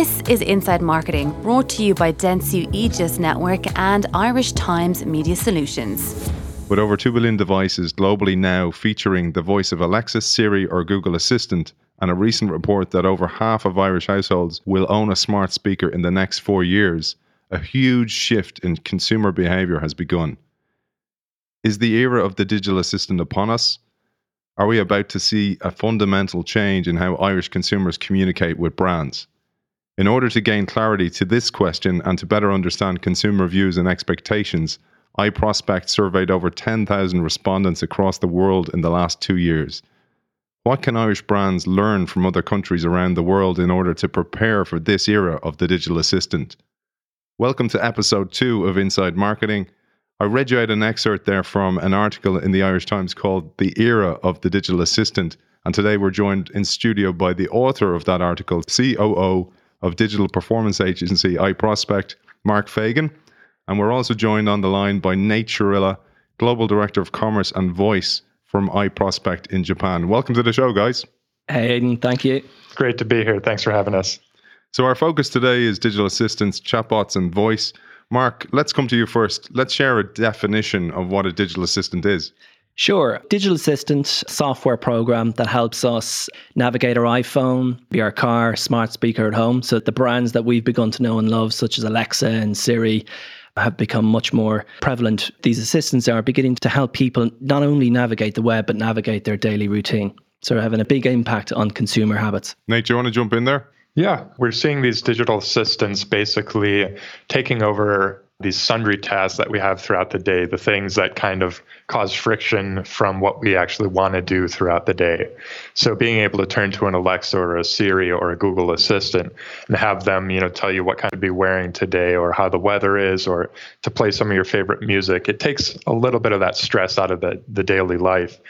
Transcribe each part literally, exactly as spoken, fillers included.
This is Inside Marketing, brought to you by Dentsu Aegis Network and Irish Times Media Solutions. With over two billion devices globally now featuring the voice of Alexa, Siri or Google Assistant, and a recent report that over half of Irish households will own a smart speaker in the next four years, a huge shift in consumer behavior has begun. Is the era of the digital assistant upon us? Are we about to see a fundamental change in how Irish consumers communicate with brands? In order to gain clarity to this question and to better understand consumer views and expectations, iProspect surveyed over ten thousand respondents across the world in the last two years. What can Irish brands learn from other countries around the world in order to prepare for this era of the digital assistant? Welcome to episode two of Inside Marketing. I read you out an excerpt there from an article in the Irish Times called The Era of the Digital Assistant. And today we're joined in studio by the author of that article, C O O of digital performance agency iProspect, Mark Fagan. And we're also joined on the line by Nate Chirilla, Global Director of Commerce and Voice from iProspect in Japan. Welcome to the show, guys. Hey, Aidan, thank you. Great to be here. Thanks for having us. So our focus today is digital assistants, chatbots and voice. Mark, let's come to you first. Let's share a definition of what a digital assistant is. Sure. Digital assistant, software program that helps us navigate our iPhone, be our car, smart speaker at home. So the brands that we've begun to know and love, such as Alexa and Siri, have become much more prevalent. These assistants are beginning to help people not only navigate the web, but navigate their daily routine. So they're having a big impact on consumer habits. Nate, do you want to jump in there? Yeah, we're seeing these digital assistants basically taking over these sundry tasks that we have throughout the day, the things that kind of cause friction from what we actually want to do throughout the day. So being able to turn to an Alexa or a Siri or a Google Assistant and have them, you know, tell you what kind of be wearing today or how the weather is or to play some of your favorite music, it takes a little bit of that stress out of the, the daily life.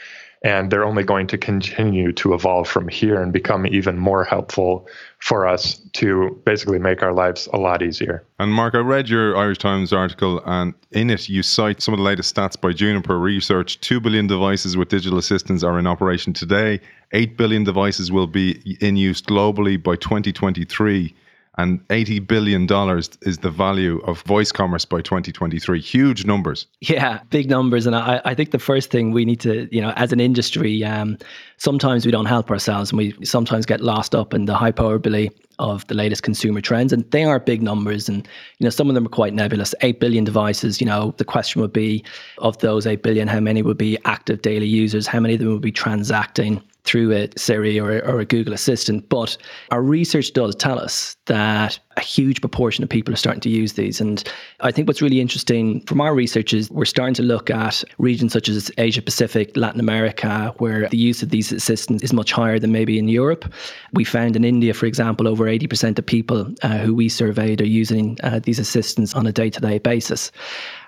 And they're only going to continue to evolve from here and become even more helpful for us to basically make our lives a lot easier. And Mark, I read your Irish Times article, and in it you cite some of the latest stats by Juniper Research. two billion devices with digital assistants are in operation today. eight billion devices will be in use globally by twenty twenty-three. And eighty billion dollars is the value of voice commerce by twenty twenty-three. Huge numbers. Yeah, big numbers. And I, I think the first thing we need to, you know, as an industry, um, sometimes we don't help ourselves and we sometimes get lost up in the hyperbole of the latest consumer trends. And they are big numbers. And, you know, some of them are quite nebulous. eight billion devices, you know, the question would be, of those eight billion, how many would be active daily users? How many of them would be transacting through a Siri or, or a Google Assistant? But our research does tell us that a huge proportion of people are starting to use these. And I think what's really interesting from our research is we're starting to look at regions such as Asia Pacific, Latin America, where the use of these assistants is much higher than maybe in Europe. We found in India, for example, over eighty percent of people uh, who we surveyed are using uh, these assistants on a day-to-day basis.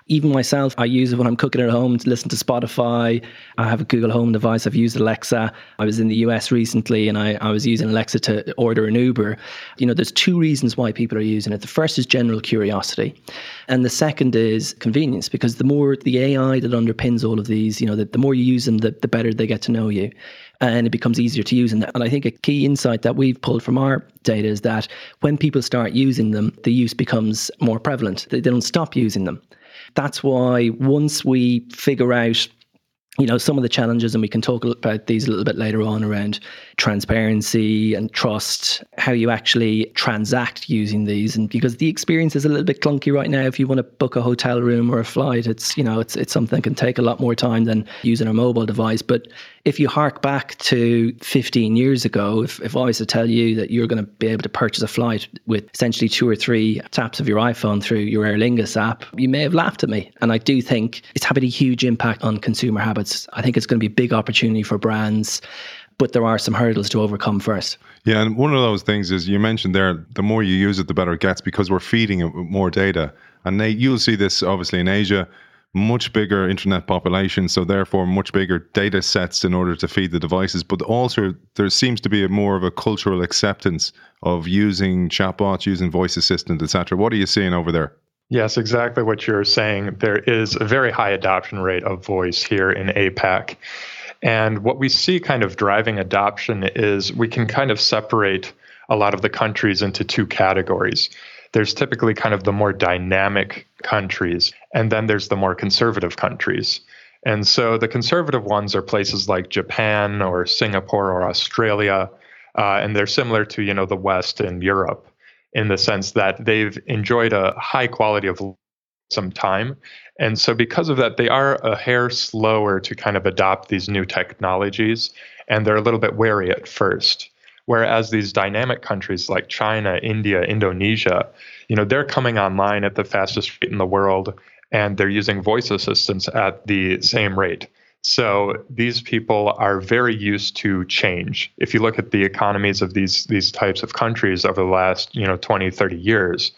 Even myself, I use it when I'm cooking at home to listen to Spotify. I have a Google Home device. I've used Alexa. I was in the U S recently and I, I was using Alexa to order an Uber. You know, there's two reasons why people are using it. The first is general curiosity. And the second is convenience, because the more the A I that underpins all of these, you know, the, the more you use them, the, the better they get to know you. And it becomes easier to use. And I think a key insight that we've pulled from our data is that when people start using them, the use becomes more prevalent. They, they don't stop using them. That's why once we figure out, you know, some of the challenges, and we can talk about these a little bit later on around transparency and trust, how you actually transact using these. And because the experience is a little bit clunky right now, if you want to book a hotel room or a flight, it's, you know, it's it's something that can take a lot more time than using a mobile device. But if you hark back to fifteen years ago, if, if I was to tell you that you're going to be able to purchase a flight with essentially two or three taps of your iPhone through your Aer Lingus app, you may have laughed at me. And I do think it's having a huge impact on consumer habits. I think it's going to be a big opportunity for brands, but there are some hurdles to overcome first. Yeah, and one of those things is you mentioned there, the more you use it, the better it gets because we're feeding it with more data. And Nate, you'll see this obviously in Asia. Much bigger internet population, so therefore much bigger data sets in order to feed the devices. But also there seems to be a more of a cultural acceptance of using chatbots, using voice assistant, et cetera. What are you seeing over there? Yes, exactly what you're saying. There is a very high adoption rate of voice here in APAC. And what we see kind of driving adoption is we can kind of separate a lot of the countries into two categories. There's typically kind of the more dynamic countries, and then there's the more conservative countries. And so the conservative ones are places like Japan or Singapore or Australia, uh, and they're similar to, you know, the West and Europe in the sense that they've enjoyed a high quality of life some time. And so because of that, they are a hair slower to kind of adopt these new technologies, and they're a little bit wary at first. Whereas these dynamic countries like China, India, Indonesia, you know, they're coming online at the fastest rate in the world, and they're using voice assistants at the same rate. So these people are very used to change. If you look at the economies of these these types of countries over the last, you know, twenty, thirty years,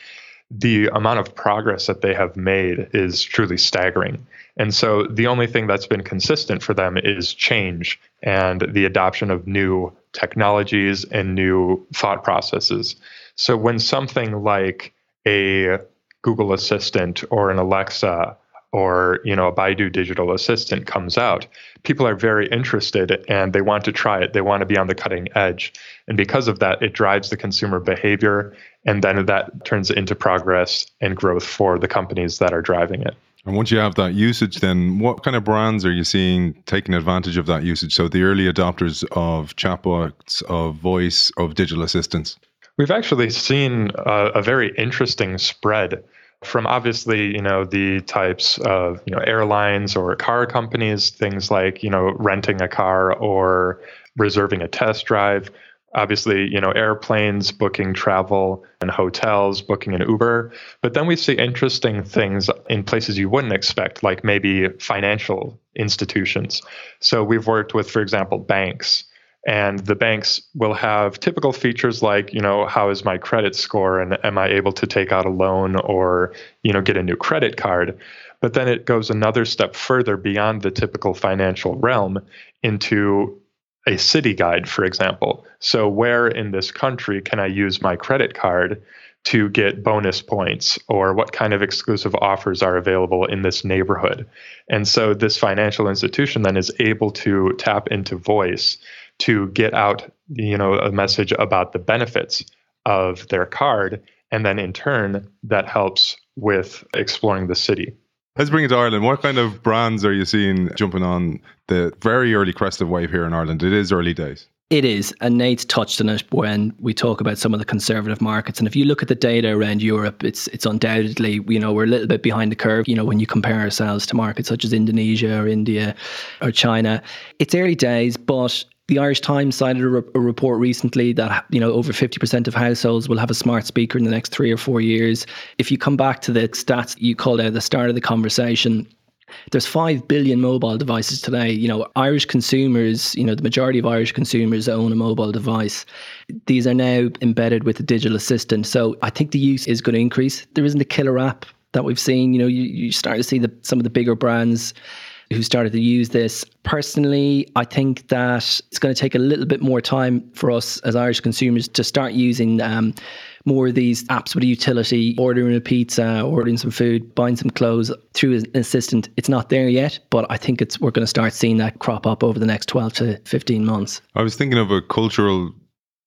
the amount of progress that they have made is truly staggering. And so the only thing that's been consistent for them is change and the adoption of new technologies and new thought processes. So when something like a Google Assistant or an Alexa or, you know, a Baidu digital assistant comes out, people are very interested and they want to try it. They want to be on the cutting edge. And because of that, it drives the consumer behavior. And then that turns into progress and growth for the companies that are driving it. And once you have that usage, then what kind of brands are you seeing taking advantage of that usage? So the early adopters of chatbots, of voice, of digital assistants. We've actually seen a, a very interesting spread from obviously, you know, the types of, you know, airlines or car companies, things like, you know, renting a car or reserving a test drive. Obviously, you know, airplanes, booking travel and hotels, booking an Uber. But then we see interesting things in places you wouldn't expect, like maybe financial institutions. So we've worked with, for example, banks. And the banks will have typical features like, you know, how is my credit score and am I able to take out a loan or, you know, get a new credit card? But then it goes another step further beyond the typical financial realm into a city guide, for example. So where in this country can I use my credit card to get bonus points, or what kind of exclusive offers are available in this neighborhood? And so this financial institution then is able to tap into voice to get out, you know, a message about the benefits of their card. And then in turn, that helps with exploring the city. Let's bring it to Ireland. What kind of brands are you seeing jumping on the very early crest of wave here in Ireland? It is early days. It is. And Nate touched on it when we talk about some of the conservative markets. And if you look at the data around Europe, it's it's undoubtedly, you know, we're a little bit behind the curve, you know, when you compare ourselves to markets such as Indonesia or India or China. It's early days, but the Irish Times cited a, re- a report recently that, you know, over fifty percent of households will have a smart speaker in the next three or four years. If you come back to the stats you called out at the start of the conversation, there's five billion mobile devices today. You know, Irish consumers, you know, the majority of Irish consumers own a mobile device. These are now embedded with a digital assistant. So I think the use is going to increase. There isn't a killer app that we've seen. You know, you, you start to see the, some of the bigger brands who started to use this. Personally, I think that it's going to take a little bit more time for us as Irish consumers to start using um, more of these apps with a utility, ordering a pizza, ordering some food, buying some clothes through an assistant. It's not there yet, but I think it's we're going to start seeing that crop up over the next twelve to fifteen months. I was thinking of a cultural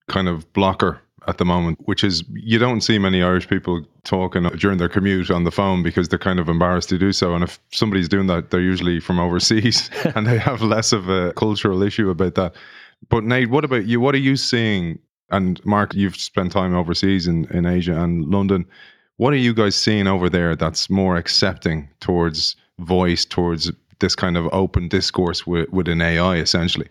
kind of blocker at the moment, which is you don't see many Irish people talking during their commute on the phone because they're kind of embarrassed to do so. And if somebody's doing that, they're usually from overseas and they have less of a cultural issue about that. But Nate, what about you? What are you seeing? And Mark, you've spent time overseas in, in Asia and London. What are you guys seeing over there that's more accepting towards voice, towards this kind of open discourse with, with an A I essentially?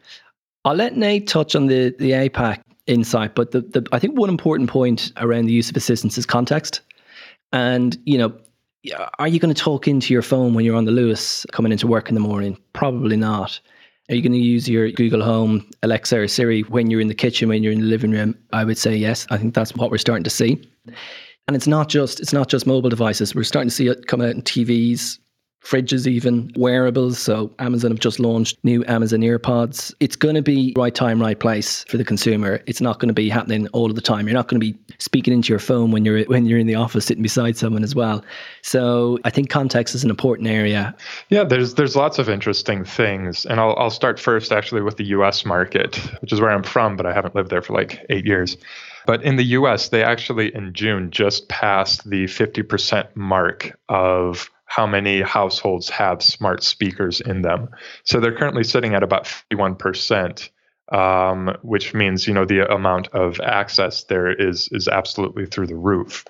I'll let Nate touch on the, the APAC insight, but the, the I think one important point around the use of assistants is context. And, you know, are you going to talk into your phone when you're on the Lewis coming into work in the morning? Probably not. Are you going to use your Google Home, Alexa or Siri when you're in the kitchen, when you're in the living room? I would say yes. I think that's what we're starting to see. And it's not just it's not just mobile devices. We're starting to see it come out in T Vs, fridges, even wearables. So Amazon have just launched new Amazon EarPods. It's going to be right time, right place for the consumer. It's not going to be happening all of the time. You're not going to be speaking into your phone when you're when you're in the office sitting beside someone as well. So I think context is an important area. Yeah, there's there's lots of interesting things. And I'll I'll start first actually with the U S market, which is where I'm from, but I haven't lived there for like eight years. But in the U S, they actually in June just passed the fifty percent mark of how many households have smart speakers in them. So they're currently sitting at about fifty-one percent, um, which means, you know, the amount of access there is is absolutely through the roof.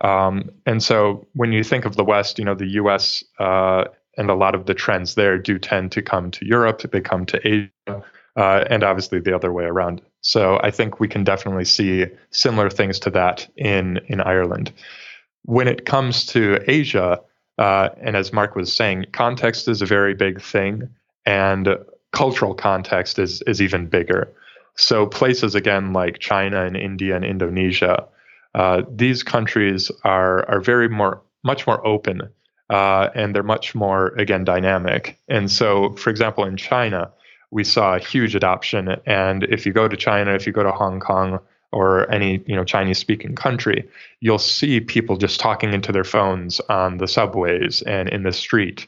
Um, and so when you think of the West, you know, the U S uh, and a lot of the trends there do tend to come to Europe, they come to Asia, uh, and obviously the other way around. So I think we can definitely see similar things to that in, in Ireland. When it comes to Asia, uh, and as Mark was saying, context is a very big thing, and cultural context is is even bigger. So places, again, like China and India and Indonesia, Uh, these countries are are very more much more open, uh, and they're much more, again, dynamic. And so, for example, in China, we saw a huge adoption. And if you go to China, if you go to Hong Kong or any, you know, Chinese-speaking country, you'll see people just talking into their phones on the subways and in the street.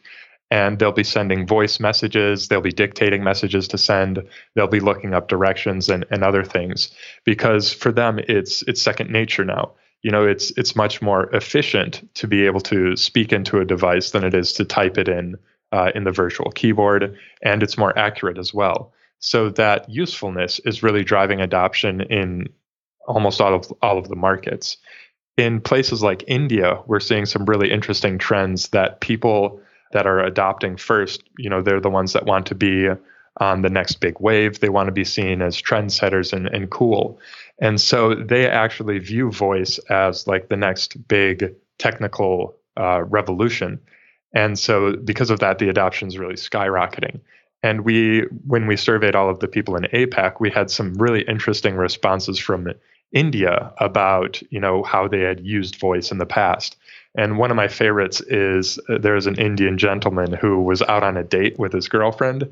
And they'll be sending voice messages, they'll be dictating messages to send, they'll be looking up directions and, and other things. Because for them, it's it's second nature now. You know, it's it's much more efficient to be able to speak into a device than it is to type it in uh, in the virtual keyboard, and it's more accurate as well. So that usefulness is really driving adoption in almost all of all of the markets. In places like India, we're seeing some really interesting trends that people that are adopting first, you know, they're the ones that want to be on the next big wave. They want to be seen as trendsetters and, and cool. And so they actually view voice as like the next big technical uh, revolution. And so because of that, the adoption is really skyrocketing. And we, when we surveyed all of the people in APAC, we had some really interesting responses from India about, you know, how they had used voice in the past. And one of my favorites is uh, there's an Indian gentleman who was out on a date with his girlfriend,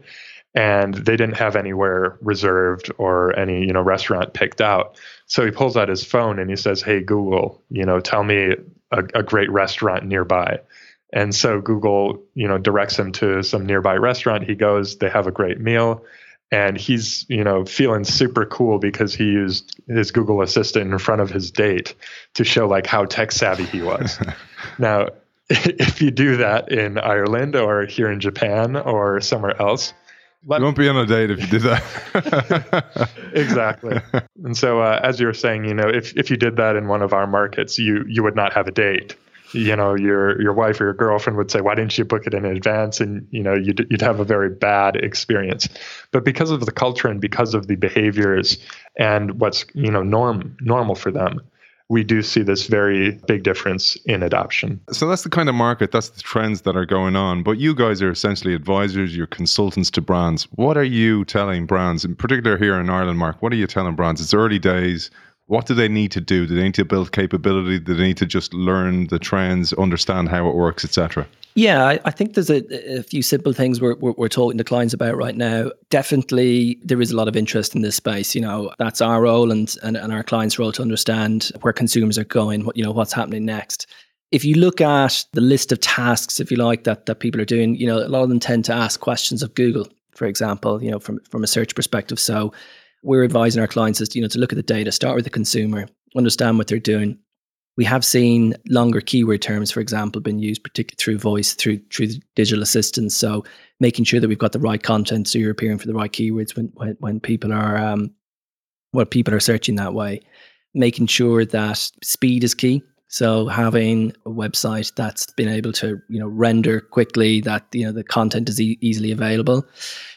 and they didn't have anywhere reserved or any, you know, restaurant picked out. So he pulls out his phone and he says, "Hey, Google, you know, tell me a, a great restaurant nearby." And so Google, you know, directs him to some nearby restaurant. He goes, they have a great meal. And he's, you know, feeling super cool because he used his Google Assistant in front of his date to show like how tech savvy he was. Now, if you do that in Ireland or here in Japan or somewhere else, let you won't be on a date if you did that. Exactly. And so, uh, as you were saying, you know, if if you did that in one of our markets, you you would not have a date. You know, your your wife or your girlfriend would say, "Why didn't you book it in advance?" And, you know, you'd, you'd have a very bad experience. But because of the culture and because of the behaviors and what's, you know, norm normal for them, we do see this very big difference in adoption. So that's the kind of market, that's the trends that are going on. But you guys are essentially advisors, you're consultants to brands. What are you telling brands, in particular here in Ireland, Mark? What are you telling brands? It's early days. What do they need to do? Do they need to build capability? Do they need to just learn the trends, understand how it works, et cetera? Yeah, I, I think there's a, a few simple things we're, we're we're talking to clients about right now. Definitely, there is a lot of interest in this space. You know, that's our role and and, and our clients' role to understand where consumers are going, what, you know, what's happening next. If you look at the list of tasks, if you like, that that people are doing, you know, a lot of them tend to ask questions of Google, for example, you know, from from a search perspective. So we're advising our clients is, you know, to look at the data, start with the consumer, understand what they're doing. We have seen longer keyword terms, for example, been used particularly through voice, through through digital assistants. So making sure that we've got the right content, so you're appearing for the right keywords when when, when people are um, what people are searching that way. Making sure that speed is key. So having a website that's been able to, you know, render quickly, that, you know, the content is e- easily available.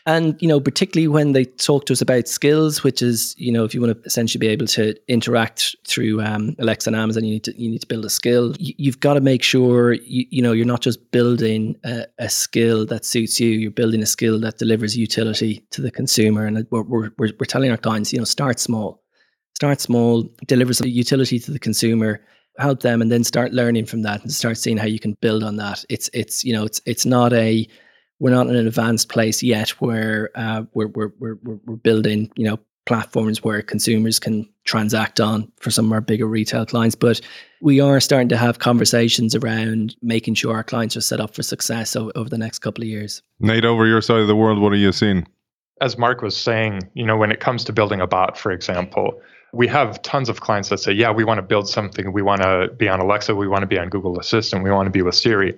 And, you know, particularly when they talk to us about skills, which is, you know, if you want to essentially be able to interact through um, Alexa and Amazon, you need to you need to build a skill. You, you've got to make sure, you, you know, you're not just building a, a skill that suits you. You're building a skill that delivers utility to the consumer. And we're we're, we're telling our clients, you know, start small. Start small, deliver some utility to the consumer, help them, and then start learning from that and start seeing how you can build on that. It's, it's, you know, it's, it's not a, we're not in an advanced place yet where uh, we're, we're, we're, we're building, you know, platforms where consumers can transact on for some of our bigger retail clients. But we are starting to have conversations around making sure our clients are set up for success over, over the next couple of years. Nate, over your side of the world, what are you seeing? As Mark was saying, you know, when it comes to building a bot, for example, we have tons of clients that say, yeah, we want to build something. We want to be on Alexa. We want to be on Google Assistant. We want to be with Siri.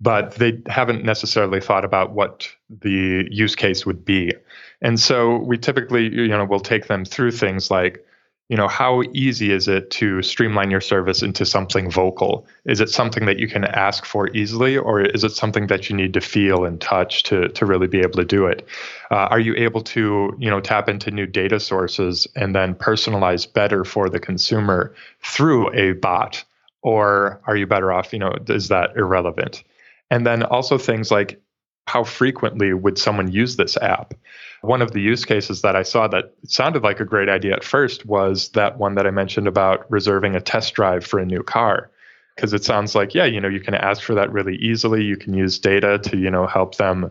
But they haven't necessarily thought about what the use case would be. And so we typically, you know, we'll take them through things like, you know, how easy is it to streamline your service into something vocal? Is it something that you can ask for easily, or is it something that you need to feel and touch to, to really be able to do it? Uh, are you able to, you know, tap into new data sources and then personalize better for the consumer through a bot? Or are you better off, you know, is that irrelevant? And then also things like, how frequently would someone use this app? One of the use cases that I saw that sounded like a great idea at first was that one that I mentioned about reserving a test drive for a new car. Because it sounds like, yeah, you know, you can ask for that really easily. You can use data to, you know, help them,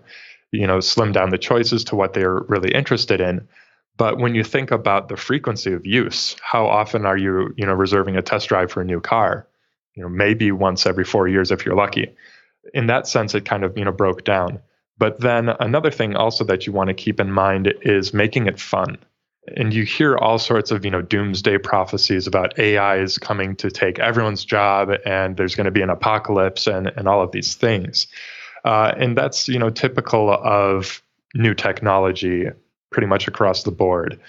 you know, slim down the choices to what they're really interested in. But when you think about the frequency of use, how often are you, you know, reserving a test drive for a new car? You know, maybe once every four years if you're lucky. In that sense, it kind of, you know, broke down. But then another thing also that you want to keep in mind is making it fun. And you hear all sorts of, you know, doomsday prophecies about A I is coming to take everyone's job and there's going to be an apocalypse and, and all of these things. Uh, and that's, you know, typical of new technology pretty much across the board.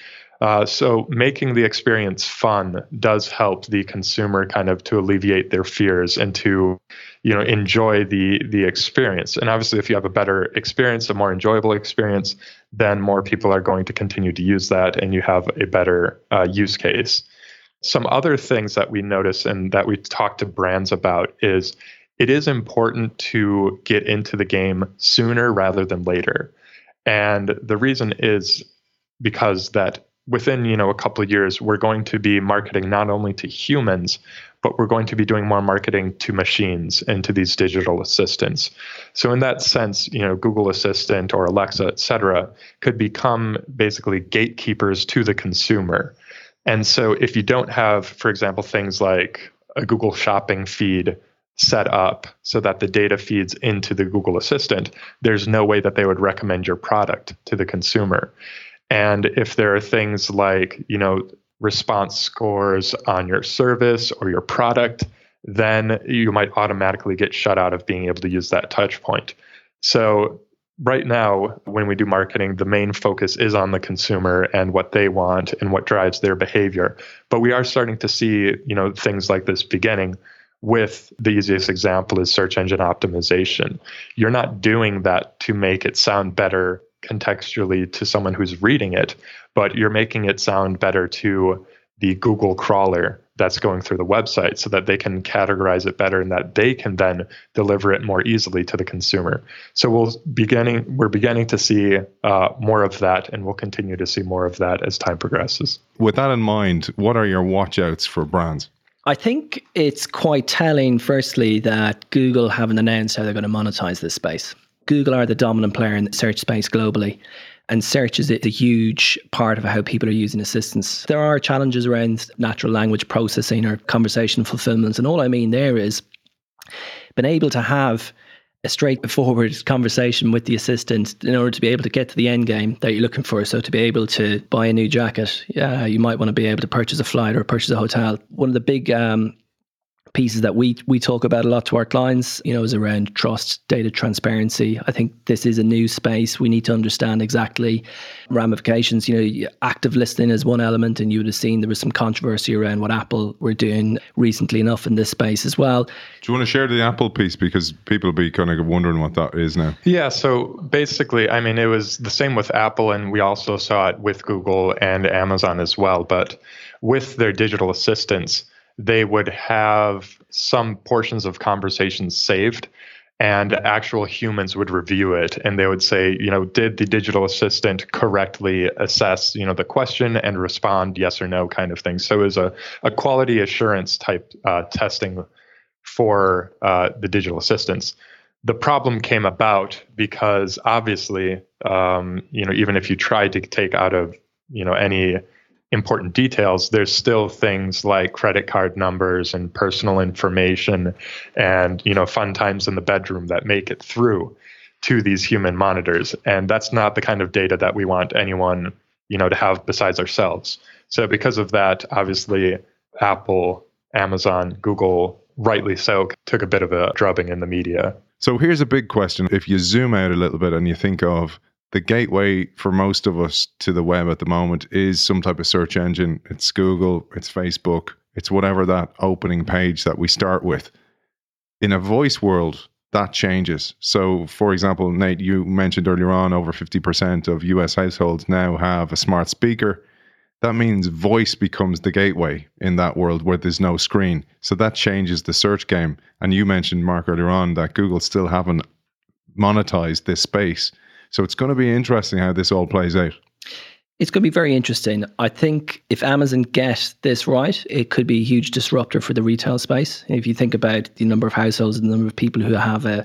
Uh, so making the experience fun does help the consumer kind of to alleviate their fears and to, you know, enjoy the the experience. And obviously, if you have a better experience, a more enjoyable experience, then more people are going to continue to use that and you have a better uh, use case. Some other things that we notice and that we talk to brands about is it is important to get into the game sooner rather than later. And the reason is because that within, you know, a couple of years, we're going to be marketing not only to humans, but we're going to be doing more marketing to machines and to these digital assistants. So in that sense, you know, Google Assistant or Alexa, et cetera, could become basically gatekeepers to the consumer. And so if you don't have, for example, things like a Google Shopping feed set up so that the data feeds into the Google Assistant, there's no way that they would recommend your product to the consumer. And if there are things like, you know, response scores on your service or your product, then you might automatically get shut out of being able to use that touch point. So right now, when we do marketing, the main focus is on the consumer and what they want and what drives their behavior. But we are starting to see, you know, things like this beginning. With the easiest example is search engine optimization. You're not doing that to make it sound better contextually to someone who's reading it, but you're making it sound better to the Google crawler that's going through the website so that they can categorize it better and that they can then deliver it more easily to the consumer. So we'll beginning, we're beginning to see uh, more of that, and we'll continue to see more of that as time progresses. With that in mind, what are your watchouts for brands? I think it's quite telling, firstly, that Google haven't announced how they're going to monetize this space. Google are the dominant player in the search space globally, and search is a huge part of how people are using assistants. There are challenges around natural language processing or conversation fulfillment, and all I mean there is being able to have a straightforward conversation with the assistant in order to be able to get to the end game that you're looking for. So to be able to buy a new jacket, yeah, you might want to be able to purchase a flight or purchase a hotel. One of the big um, pieces that we we talk about a lot to our clients, you know, is around trust, data transparency. I think this is a new space. We need to understand exactly ramifications. You know, active listening is one element, and you would have seen there was some controversy around what Apple were doing recently enough in this space as well. Do you want to share the Apple piece? Because people will be kind of wondering what that is now. Yeah, so basically, I mean, it was the same with Apple, and we also saw it with Google and Amazon as well. But with their digital assistants, they would have some portions of conversations saved, and actual humans would review it. And they would say, you know, did the digital assistant correctly assess, you know, the question and respond yes or no kind of thing. So it was a, a quality assurance type uh, testing for uh, the digital assistants. The problem came about because obviously, um, you know, even if you try to take out of, you know, any important details, there's still things like credit card numbers and personal information and, you know, fun times in the bedroom that make it through to these human monitors. And that's not the kind of data that we want anyone, you know, to have besides ourselves. So because of that, obviously, Apple, Amazon, Google, rightly so, took a bit of a drubbing in the media. So here's a big question. If you zoom out a little bit and you think of the gateway for most of us to the web at the moment is some type of search engine. It's Google, it's Facebook, it's whatever that opening page that we start with. In a voice world, that changes. So, for example, Nate, you mentioned earlier on over fifty percent of U S households now have a smart speaker. That means voice becomes the gateway in that world where there's no screen. So that changes the search game. And you mentioned, Mark, earlier on that Google still haven't monetized this space. So it's going to be interesting how this all plays out. It's going to be very interesting. I think if Amazon get this right, it could be a huge disruptor for the retail space. If you think about the number of households and the number of people who have a,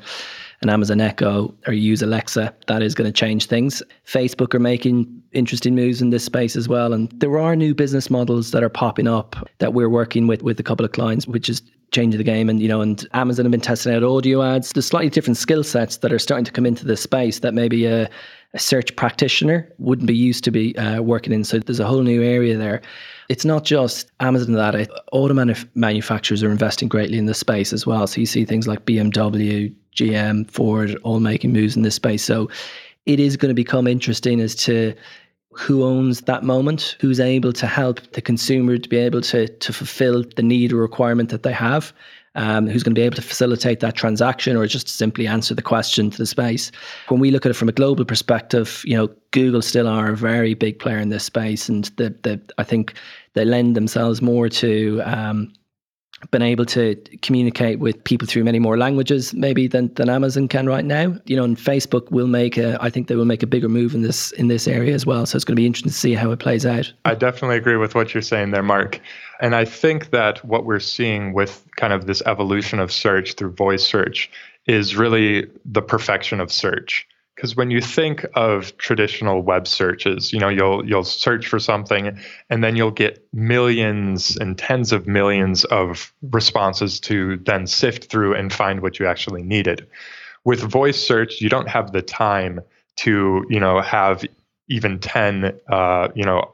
an Amazon Echo or use Alexa, that is going to change things. Facebook are making interesting moves in this space as well. And there are new business models that are popping up that we're working with with a couple of clients, which is change of the game. And, you know, and Amazon have been testing out audio ads. There's slightly different skill sets that are starting to come into this space that maybe a, a search practitioner wouldn't be used to be uh, working in. So there's a whole new area there. It's not just Amazon that it, auto manuf- manufacturers are investing greatly in this space as well. So you see things like B M W, G M, Ford, all making moves in this space. So it is going to become interesting as to who owns that moment, who's able to help the consumer to be able to to fulfill the need or requirement that they have, um, who's going to be able to facilitate that transaction or just simply answer the question to the space. When we look at it from a global perspective, you know, Google still are a very big player in this space, and the, the, I think they lend themselves more to um, been able to communicate with people through many more languages maybe than, than Amazon can right now. You know, and Facebook will make a, I think they will make a bigger move in this in this area as well. So it's going to be interesting to see how it plays out. I definitely agree with what you're saying there, Mark. And I think that what we're seeing with kind of this evolution of search through voice search is really the perfection of search. Because when you think of traditional web searches, you know, you'll you'll search for something and then you'll get millions and tens of millions of responses to then sift through and find what you actually needed. With voice search, you don't have the time to, you know, have even ten, uh, you know,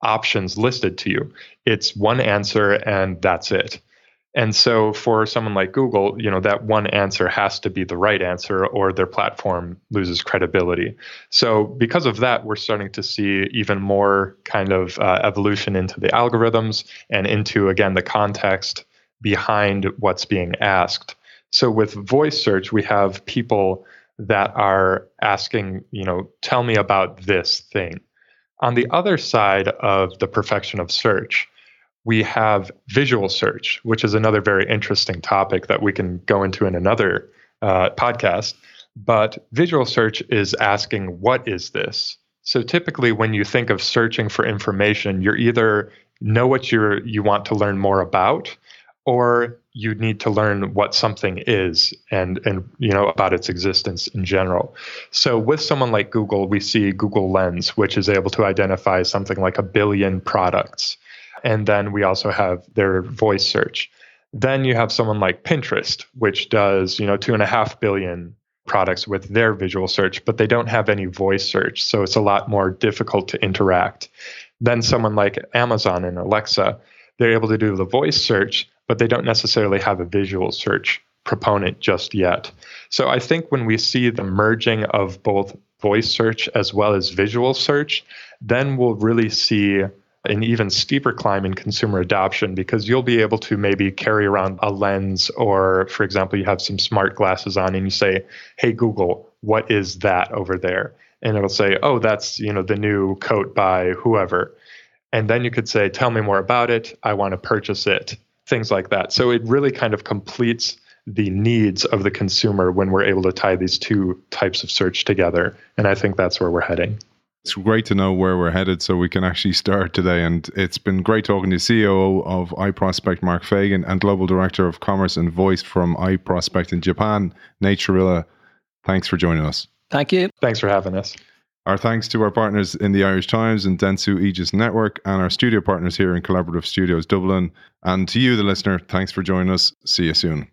options listed to you. It's one answer and that's it. And so for someone like Google, you know, that one answer has to be the right answer or their platform loses credibility. So because of that, we're starting to see even more kind of uh, evolution into the algorithms and into, again, the context behind what's being asked. So with voice search, we have people that are asking, you know, tell me about this thing. On the other side of the perfection of search, we have visual search, which is another very interesting topic that we can go into in another uh, podcast. But visual search is asking, what is this? So typically when you think of searching for information, you're either know what you're, you want to learn more about, or you need to learn what something is and, and you know about its existence in general. So with someone like Google, we see Google Lens, which is able to identify something like a billion products. And then we also have their voice search. Then you have someone like Pinterest, which does, you know, two and a half billion products with their visual search, but they don't have any voice search. So it's a lot more difficult to interact. Then someone like Amazon and Alexa, they're able to do the voice search, but they don't necessarily have a visual search proponent just yet. So I think when we see the merging of both voice search as well as visual search, then we'll really see an even steeper climb in consumer adoption, because you'll be able to maybe carry around a lens, or, for example, you have some smart glasses on and you say, hey, Google, what is that over there? And it'll say, oh, that's, you know, the new coat by whoever. And then you could say, tell me more about it. I want to purchase it. Things like that. So it really kind of completes the needs of the consumer when we're able to tie these two types of search together. And I think that's where we're heading. It's great to know where we're headed so we can actually start today. And it's been great talking to C O O of iProspect, Mark Fagan, and Global Director of Commerce and Voice from iProspect in Japan, Nate Chirilla. Thanks for joining us. Thank you. Thanks for having us. Our thanks to our partners in the Irish Times and Dentsu Aegis Network, and our studio partners here in Collaborative Studios Dublin. And to you, the listener, thanks for joining us. See you soon.